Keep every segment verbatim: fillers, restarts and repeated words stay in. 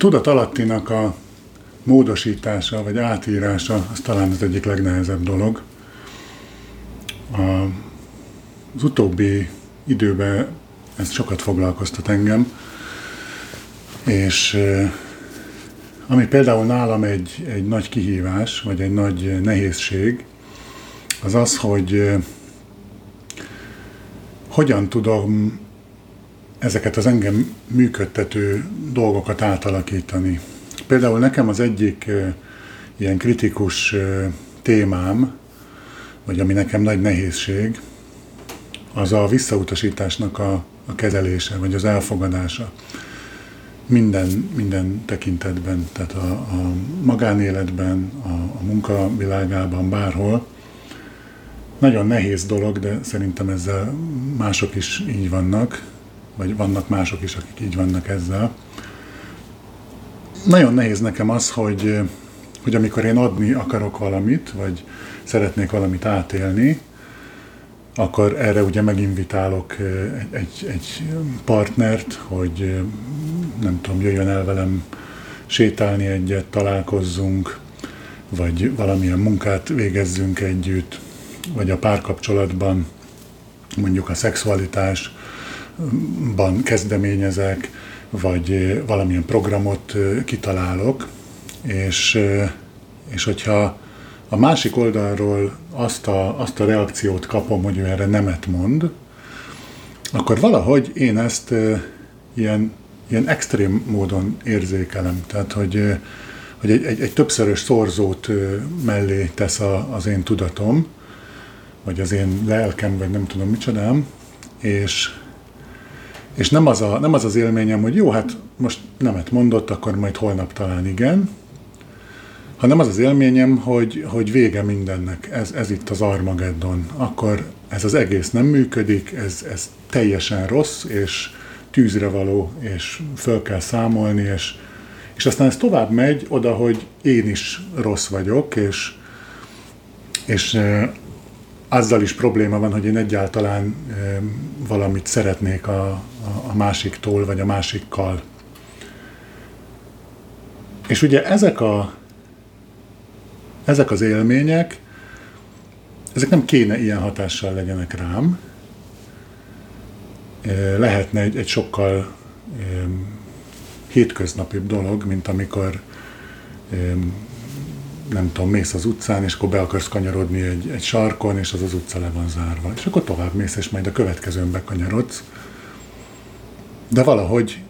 tudat alattinak a módosítása vagy átírása az talán az egyik legnehezebb dolog. A, az utóbbi időben ez sokat foglalkoztat engem, és ami például nálam egy, egy nagy kihívás, vagy egy nagy nehézség, az az, hogy hogyan tudom ezeket az engem működtető dolgokat átalakítani. Például nekem az egyik ilyen kritikus témám, vagy ami nekem nagy nehézség, az a visszautasításnak a, a kezelése, vagy az elfogadása. Minden, minden tekintetben, tehát a, a magánéletben, a, a munkavilágában, bárhol. Nagyon nehéz dolog, de szerintem ezzel mások is így vannak, vagy vannak mások is, akik így vannak ezzel. Nagyon nehéz nekem az, hogy, hogy amikor én adni akarok valamit, vagy szeretnék valamit átélni, akkor erre ugye meginvitálok egy, egy, egy partnert, hogy nem tudom, jöjjön el velem sétálni egyet, találkozzunk, vagy valamilyen munkát végezzünk együtt, vagy a párkapcsolatban mondjuk a szexualitásban kezdeményezek, vagy valamilyen programot kitalálok, és, és hogyha a másik oldalról azt a, azt a reakciót kapom, hogy ő erre nemet mond, akkor valahogy én ezt ilyen, ilyen extrém módon érzékelem. Tehát, hogy, hogy egy, egy, egy többszörös szorzót mellé tesz a, az én tudatom, vagy az én lelkem, vagy nem tudom micsodám, és, és nem, az a, nem az az élményem, hogy jó, hát most nemet mondott, akkor majd holnap talán igen, hanem az az élményem, hogy, hogy vége mindennek, ez, ez itt az Armageddon, akkor ez az egész nem működik, ez, ez teljesen rossz, és tűzre való, és föl kell számolni, és, és aztán ez tovább megy oda, hogy én is rossz vagyok, és, és azzal is probléma van, hogy én egyáltalán valamit szeretnék a, a, a másiktól, vagy a másikkal. És ugye ezek a Ezek az élmények, ezek nem kéne ilyen hatással legyenek rám. Lehetne egy, egy sokkal hétköznapibb dolog, mint amikor nem tudom, mész az utcán, és akkor be akarsz kanyarodni egy, egy sarkon, és az az utca le van zárva. És akkor tovább mész, és majd a következőn bekanyarodsz. De valahogy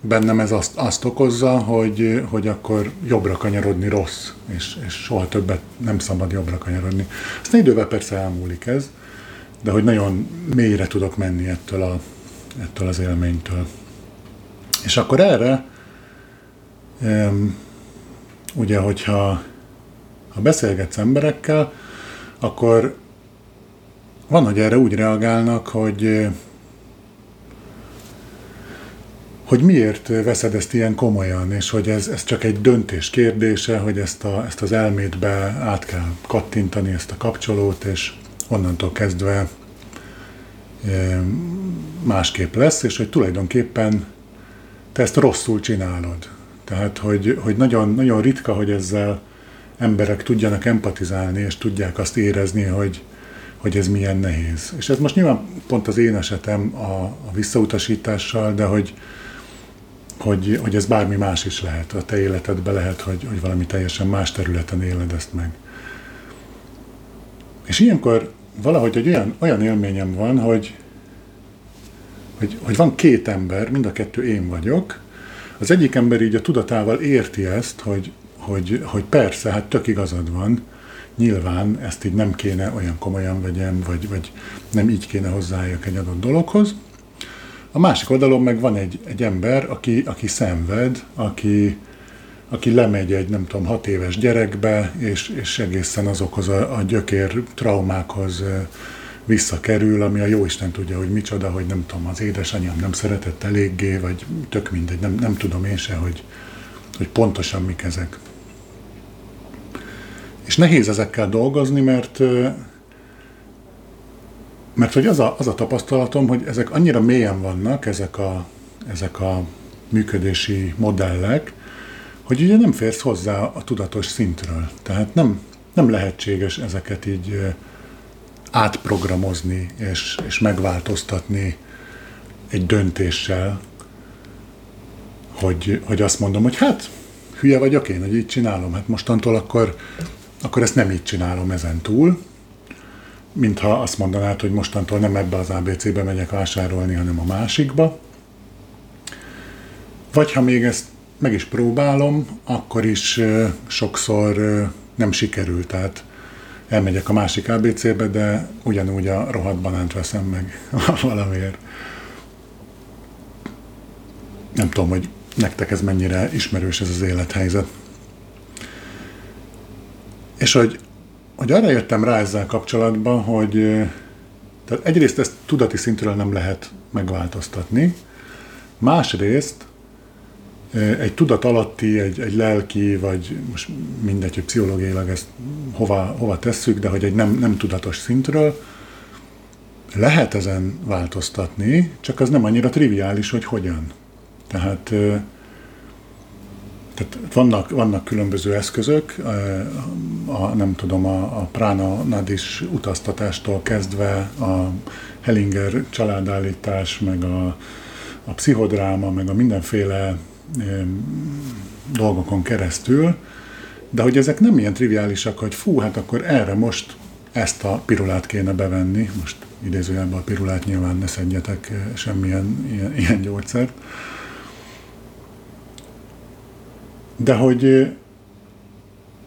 bennem ez azt, azt okozza, hogy, hogy akkor jobbra kanyarodni rossz, és, és soha többet nem szabad jobbra kanyarodni. Aztán idővel persze elmúlik ez, de hogy nagyon mélyre tudok menni ettől, a, ettől az élménytől. És akkor erre, ugye, hogyha ha beszélgetsz emberekkel, akkor van, hogy erre úgy reagálnak, hogy hogy miért veszed ezt ilyen komolyan, és hogy ez, ez csak egy döntés kérdése, hogy ezt, a, ezt az elmédbe át kell kattintani, ezt a kapcsolót, és onnantól kezdve másképp lesz, és hogy tulajdonképpen te ezt rosszul csinálod. Tehát, hogy, hogy nagyon, nagyon ritka, hogy ezzel emberek tudjanak empatizálni, és tudják azt érezni, hogy, hogy ez milyen nehéz. És ez most nyilván pont az én esetem a, a visszautasítással, de hogy Hogy, hogy ez bármi más is lehet, a te életedben lehet, hogy, hogy valami teljesen más területen éled ezt meg. És ilyenkor valahogy egy olyan, olyan élményem van, hogy, hogy, hogy van két ember, mind a kettő én vagyok. Az egyik ember így a tudatával érti ezt, hogy, hogy, hogy persze, hát tök igazad van, nyilván ezt így nem kéne olyan komolyan vegyem, vagy, vagy nem így kéne hozzáálljak egy adott dologhoz. A másik oldalon meg van egy, egy ember, aki, aki szenved, aki, aki lemegy egy, nem tudom, hat éves gyerekbe, és, és egészen azokhoz a, a gyökér traumákhoz visszakerül, ami a jóisten tudja, hogy micsoda, hogy nem tudom, az édesanyám nem szeretett eléggé, vagy tök mindegy, nem, nem tudom én se, hogy, hogy pontosan mik ezek. És nehéz ezekkel dolgozni, mert... Mert hogy az a, az a tapasztalatom, hogy ezek annyira mélyen vannak, ezek a, ezek a működési modellek, hogy ugye nem férsz hozzá a tudatos szintről. Tehát nem, nem lehetséges ezeket így átprogramozni és, és megváltoztatni egy döntéssel, hogy, hogy azt mondom, hogy hát hülye vagyok én, hogy így csinálom, hát mostantól akkor, akkor ezt nem így csinálom ezen túl, mintha azt mondanád, hogy mostantól nem ebbe az á bé cé-be megyek vásárolni, hanem a másikba. Vagy ha még ezt meg is próbálom, akkor is sokszor nem sikerül, tehát elmegyek a másik á bé cé-be, de ugyanúgy a rohadt banánt veszem meg valamiért. Nem tudom, hogy nektek ez mennyire ismerős ez az élethelyzet. És hogy, hogy arra jöttem rá ezzel kapcsolatban, hogy tehát egyrészt ezt tudati szintről nem lehet megváltoztatni, másrészt egy tudat alatti, egy, egy lelki, vagy most mindegy, hogy pszichológiailag ezt hova, hova tesszük, de hogy egy nem, nem tudatos szintről lehet ezen változtatni, csak az nem annyira triviális, hogy hogyan. Tehát, tehát vannak, vannak különböző eszközök, a, nem tudom, a, a prána-nadis utaztatástól kezdve a Hellinger családállítás, meg a, a pszichodráma, meg a mindenféle dolgokon keresztül, de hogy ezek nem ilyen triviálisak, hogy fú, hát akkor erre most ezt a pirulát kéne bevenni, most idézőjelben a pirulát nyilván ne szedjetek semmilyen ilyen, ilyen gyógyszert, de hogy,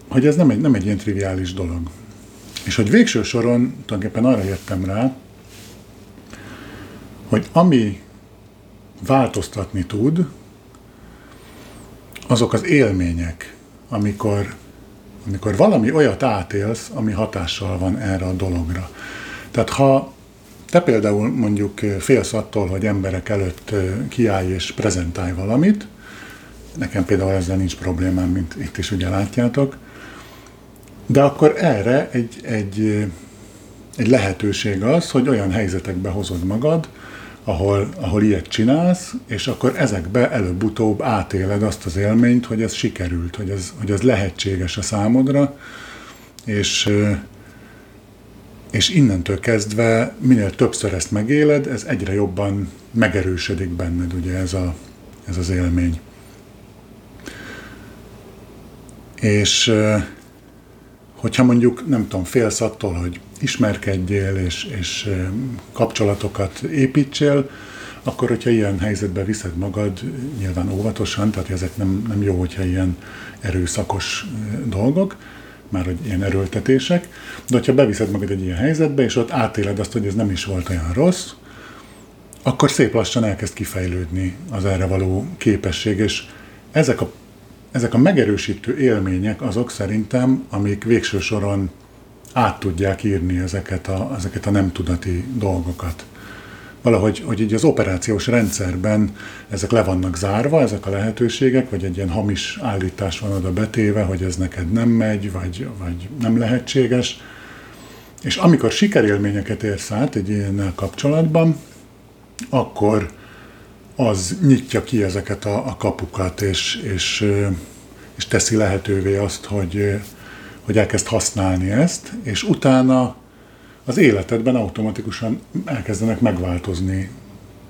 hogy ez nem egy, nem egy ilyen triviális dolog. És hogy végső soron tulajdonképpen arra jöttem rá, hogy ami változtatni tud, azok az élmények, amikor, amikor valami olyat átélsz, ami hatással van erre a dologra. Tehát ha te például mondjuk félsz attól, hogy emberek előtt kiállj és prezentálj valamit, nekem például ezzel nincs problémám, mint itt is ugye látjátok, de akkor erre egy, egy, egy lehetőség az, hogy olyan helyzetekbe hozod magad, Ahol, ahol ilyet csinálsz, és akkor ezekbe előbb-utóbb átéled azt az élményt, hogy ez sikerült, hogy ez, hogy ez lehetséges a számodra, és, és innentől kezdve minél többször ezt megéled, ez egyre jobban megerősödik benned, ugye ez, a, ez az élmény. És hogyha mondjuk, nem tudom, félsz attól, hogy ismerkedjél és, és kapcsolatokat építsél, akkor, hogyha ilyen helyzetbe viszed magad, nyilván óvatosan, tehát ezek nem, nem jó, hogyha ilyen erőszakos dolgok, már hogy ilyen erőltetések, de hogyha beviszed magad egy ilyen helyzetbe, és ott átéled azt, hogy ez nem is volt olyan rossz, akkor szép lassan elkezd kifejlődni az erre való képesség, és ezek a Ezek a megerősítő élmények azok szerintem, amik végső soron át tudják írni ezeket a, ezeket a nem tudati dolgokat. Valahogy hogy így az operációs rendszerben ezek le vannak zárva, ezek a lehetőségek, vagy egy ilyen hamis állítás van oda betéve, hogy ez neked nem megy, vagy, vagy nem lehetséges. És amikor sikerélményeket érsz át egy ilyennel kapcsolatban, akkor az nyitja ki ezeket a, a kapukat, és, és, és teszi lehetővé azt, hogy, hogy elkezd használni ezt, és utána az életedben automatikusan elkezdenek megváltozni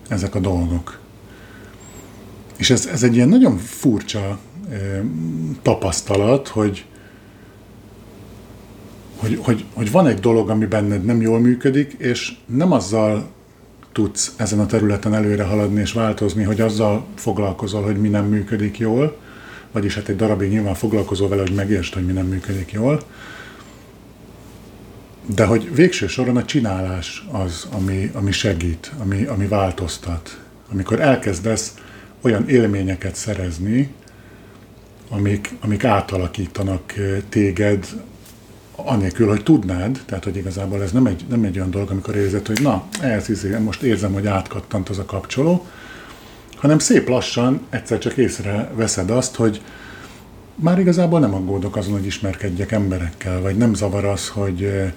ezek a dolgok. És ez, ez egy ilyen nagyon furcsa tapasztalat, hogy, hogy, hogy, hogy van egy dolog, ami benned nem jól működik, és nem azzal tudsz ezen a területen előre haladni és változni, hogy azzal foglalkozol, hogy mi nem működik jól, vagyis hát egy darabig nyilván foglalkozol vele, hogy megértsd, hogy mi nem működik jól, de hogy végső soron a csinálás az, ami, ami segít, ami, ami változtat. Amikor elkezdesz olyan élményeket szerezni, amik, amik átalakítanak téged, anélkül, hogy tudnád, tehát, hogy igazából ez nem egy, nem egy olyan dolog, amikor érzed, hogy na, ez izé, most érzem, hogy átkattant az a kapcsoló, hanem szép lassan egyszer csak észre veszed azt, hogy már igazából nem aggódok azon, hogy ismerkedjek emberekkel, vagy nem zavar az, hogy e,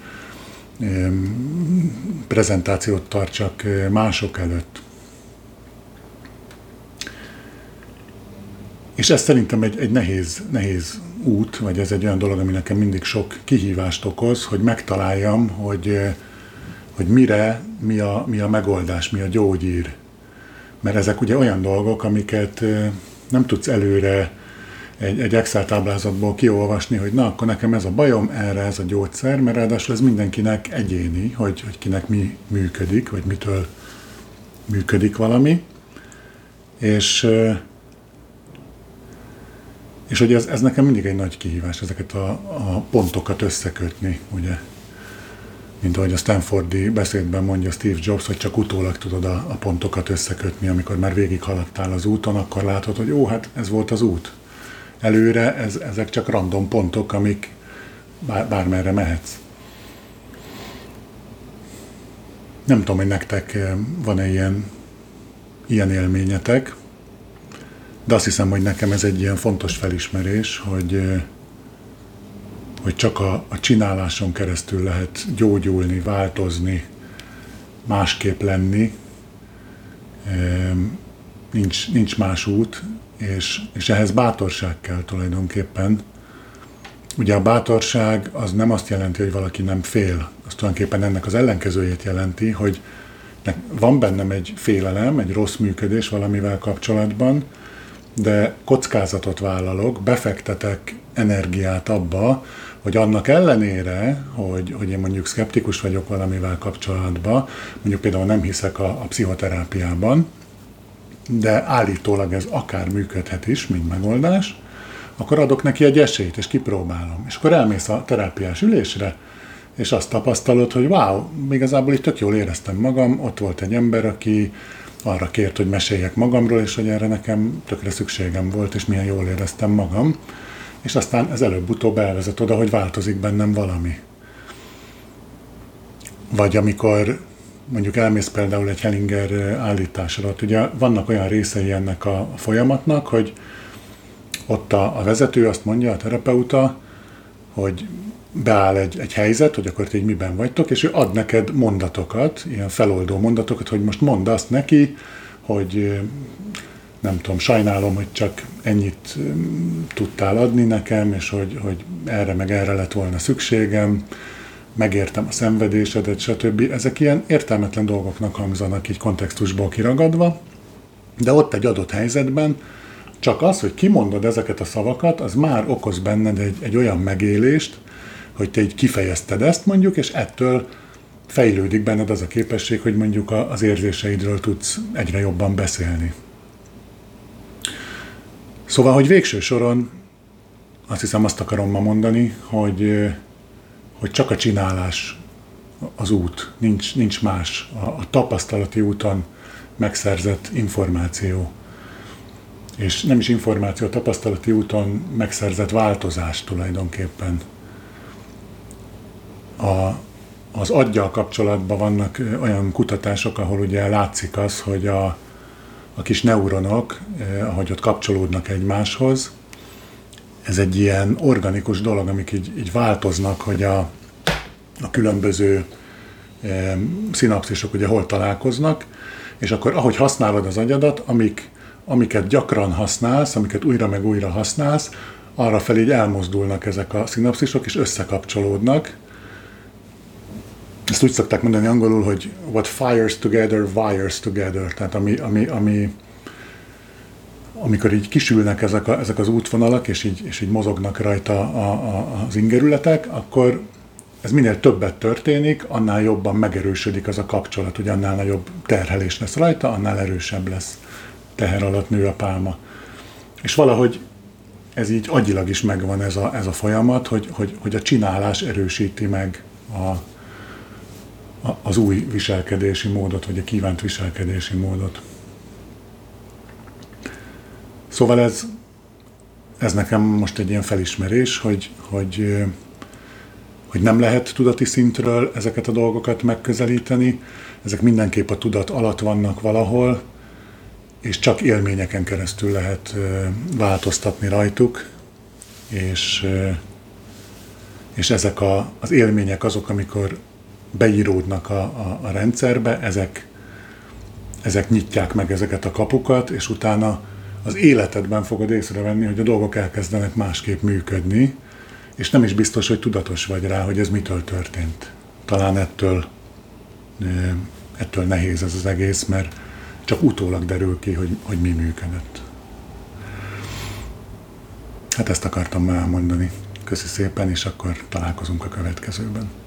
e, prezentációt tartsak mások előtt. És ez szerintem egy, egy nehéz, nehéz út, vagy ez egy olyan dolog, ami nekem mindig sok kihívást okoz, hogy megtaláljam, hogy, hogy mire, mi a, mi a megoldás, mi a gyógyír. Mert ezek ugye olyan dolgok, amiket nem tudsz előre egy, egy Excel táblázatból kiolvasni, hogy na, akkor nekem ez a bajom, erre ez a gyógyszer, mert ráadásul ez mindenkinek egyéni, hogy, hogy kinek mi működik, vagy mitől működik valami. És... És hogy ez, ez nekem mindig egy nagy kihívás, ezeket a, a pontokat összekötni, ugye. Mint ahogy a Stanfordi beszédben mondja Steve Jobs, hogy csak utólag tudod a, a pontokat összekötni, amikor már végighaladtál az úton, akkor látod, hogy ó, hát ez volt az út. Előre ez, ezek csak random pontok, amik bár, bármerre mehetsz. Nem tudom, hogy nektek van-e ilyen, ilyen élményetek. De azt hiszem, hogy nekem ez egy ilyen fontos felismerés, hogy, hogy csak a, a csináláson keresztül lehet gyógyulni, változni, másképp lenni. Nincs, nincs más út, és, és ehhez bátorság kell tulajdonképpen. Ugye a bátorság az nem azt jelenti, hogy valaki nem fél. Az tulajdonképpen ennek az ellenkezőjét jelenti, hogy van bennem egy félelem, egy rossz működés valamivel kapcsolatban, de kockázatot vállalok, befektetek energiát abba, hogy annak ellenére, hogy, hogy én mondjuk szkeptikus vagyok valamivel kapcsolatban, mondjuk például nem hiszek a, a pszichoterápiában, de állítólag ez akár működhet is, mint megoldás, akkor adok neki egy esélyt, és kipróbálom. És akkor elmész a terápiás ülésre, és azt tapasztalod, hogy wow, igazából itt tök jól éreztem magam, ott volt egy ember, aki arra kért, hogy meséljek magamról, és hogy erre nekem tökre szükségem volt, és milyen jól éreztem magam. És aztán ez előbb-utóbb elvezet oda, hogy változik bennem valami. Vagy amikor mondjuk elmész például egy Hellinger állításra, ugye vannak olyan részei ennek a folyamatnak, hogy ott a, a vezető azt mondja, a terapeuta, hogy beáll egy, egy helyzet, hogy akkor te így miben vagytok, és ő ad neked mondatokat, ilyen feloldó mondatokat, hogy most mondd azt neki, hogy nem tudom, sajnálom, hogy csak ennyit tudtál adni nekem, és hogy, hogy erre meg erre lett volna szükségem, megértem a szenvedésedet, stb. Ezek ilyen értelmetlen dolgoknak hangzanak így kontextusból kiragadva, de ott egy adott helyzetben csak az, hogy kimondod ezeket a szavakat, az már okoz benned egy, egy olyan megélést, hogy te így kifejezted ezt mondjuk, és ettől fejlődik benned az a képesség, hogy mondjuk az érzéseidről tudsz egyre jobban beszélni. Szóval, hogy végső soron azt hiszem azt akarom ma mondani, hogy, hogy csak a csinálás az út, nincs, nincs más. A, a tapasztalati úton megszerzett információ. És nem is információ, a tapasztalati úton megszerzett változás tulajdonképpen. A, az aggyal kapcsolatban vannak olyan kutatások, ahol ugye látszik az, hogy a, a kis neuronok, eh, ahogy ott kapcsolódnak egymáshoz, ez egy ilyen organikus dolog, amik így, így változnak, hogy a, a különböző eh, szinapszisok ugye hol találkoznak, és akkor ahogy használod az agyadat, amik, amiket gyakran használsz, amiket újra meg újra használsz, arrafelé így elmozdulnak ezek a szinapszisok, és összekapcsolódnak. Ezt úgy szokták mondani angolul, hogy what fires together, wires together. Tehát ami, ami, ami, amikor így kisülnek ezek, a, ezek az útvonalak, és így, és így mozognak rajta a, a, az ingerületek, akkor ez minél többet történik, annál jobban megerősödik az a kapcsolat, hogy annál nagyobb terhelés lesz rajta, annál erősebb lesz. Teher alatt nő a pálma. És valahogy ez így agyilag is megvan ez a, ez a folyamat, hogy, hogy, hogy a csinálás erősíti meg a... az új viselkedési módot, vagy a kívánt viselkedési módot. Szóval ez, ez nekem most egy ilyen felismerés, hogy, hogy, hogy nem lehet tudati szintről ezeket a dolgokat megközelíteni, ezek mindenképp a tudat alatt vannak valahol, és csak élményeken keresztül lehet változtatni rajtuk, és, és ezek a, az élmények azok, amikor beíródnak a, a, a rendszerbe, ezek, ezek nyitják meg ezeket a kapukat, és utána az életedben fogod észrevenni, hogy a dolgok elkezdenek másképp működni, és nem is biztos, hogy tudatos vagy rá, hogy ez mitől történt. Talán ettől, ettől nehéz ez az egész, mert csak utólag derül ki, hogy, hogy mi működött. Hát ezt akartam már elmondani. Köszi szépen, és akkor találkozunk a következőben.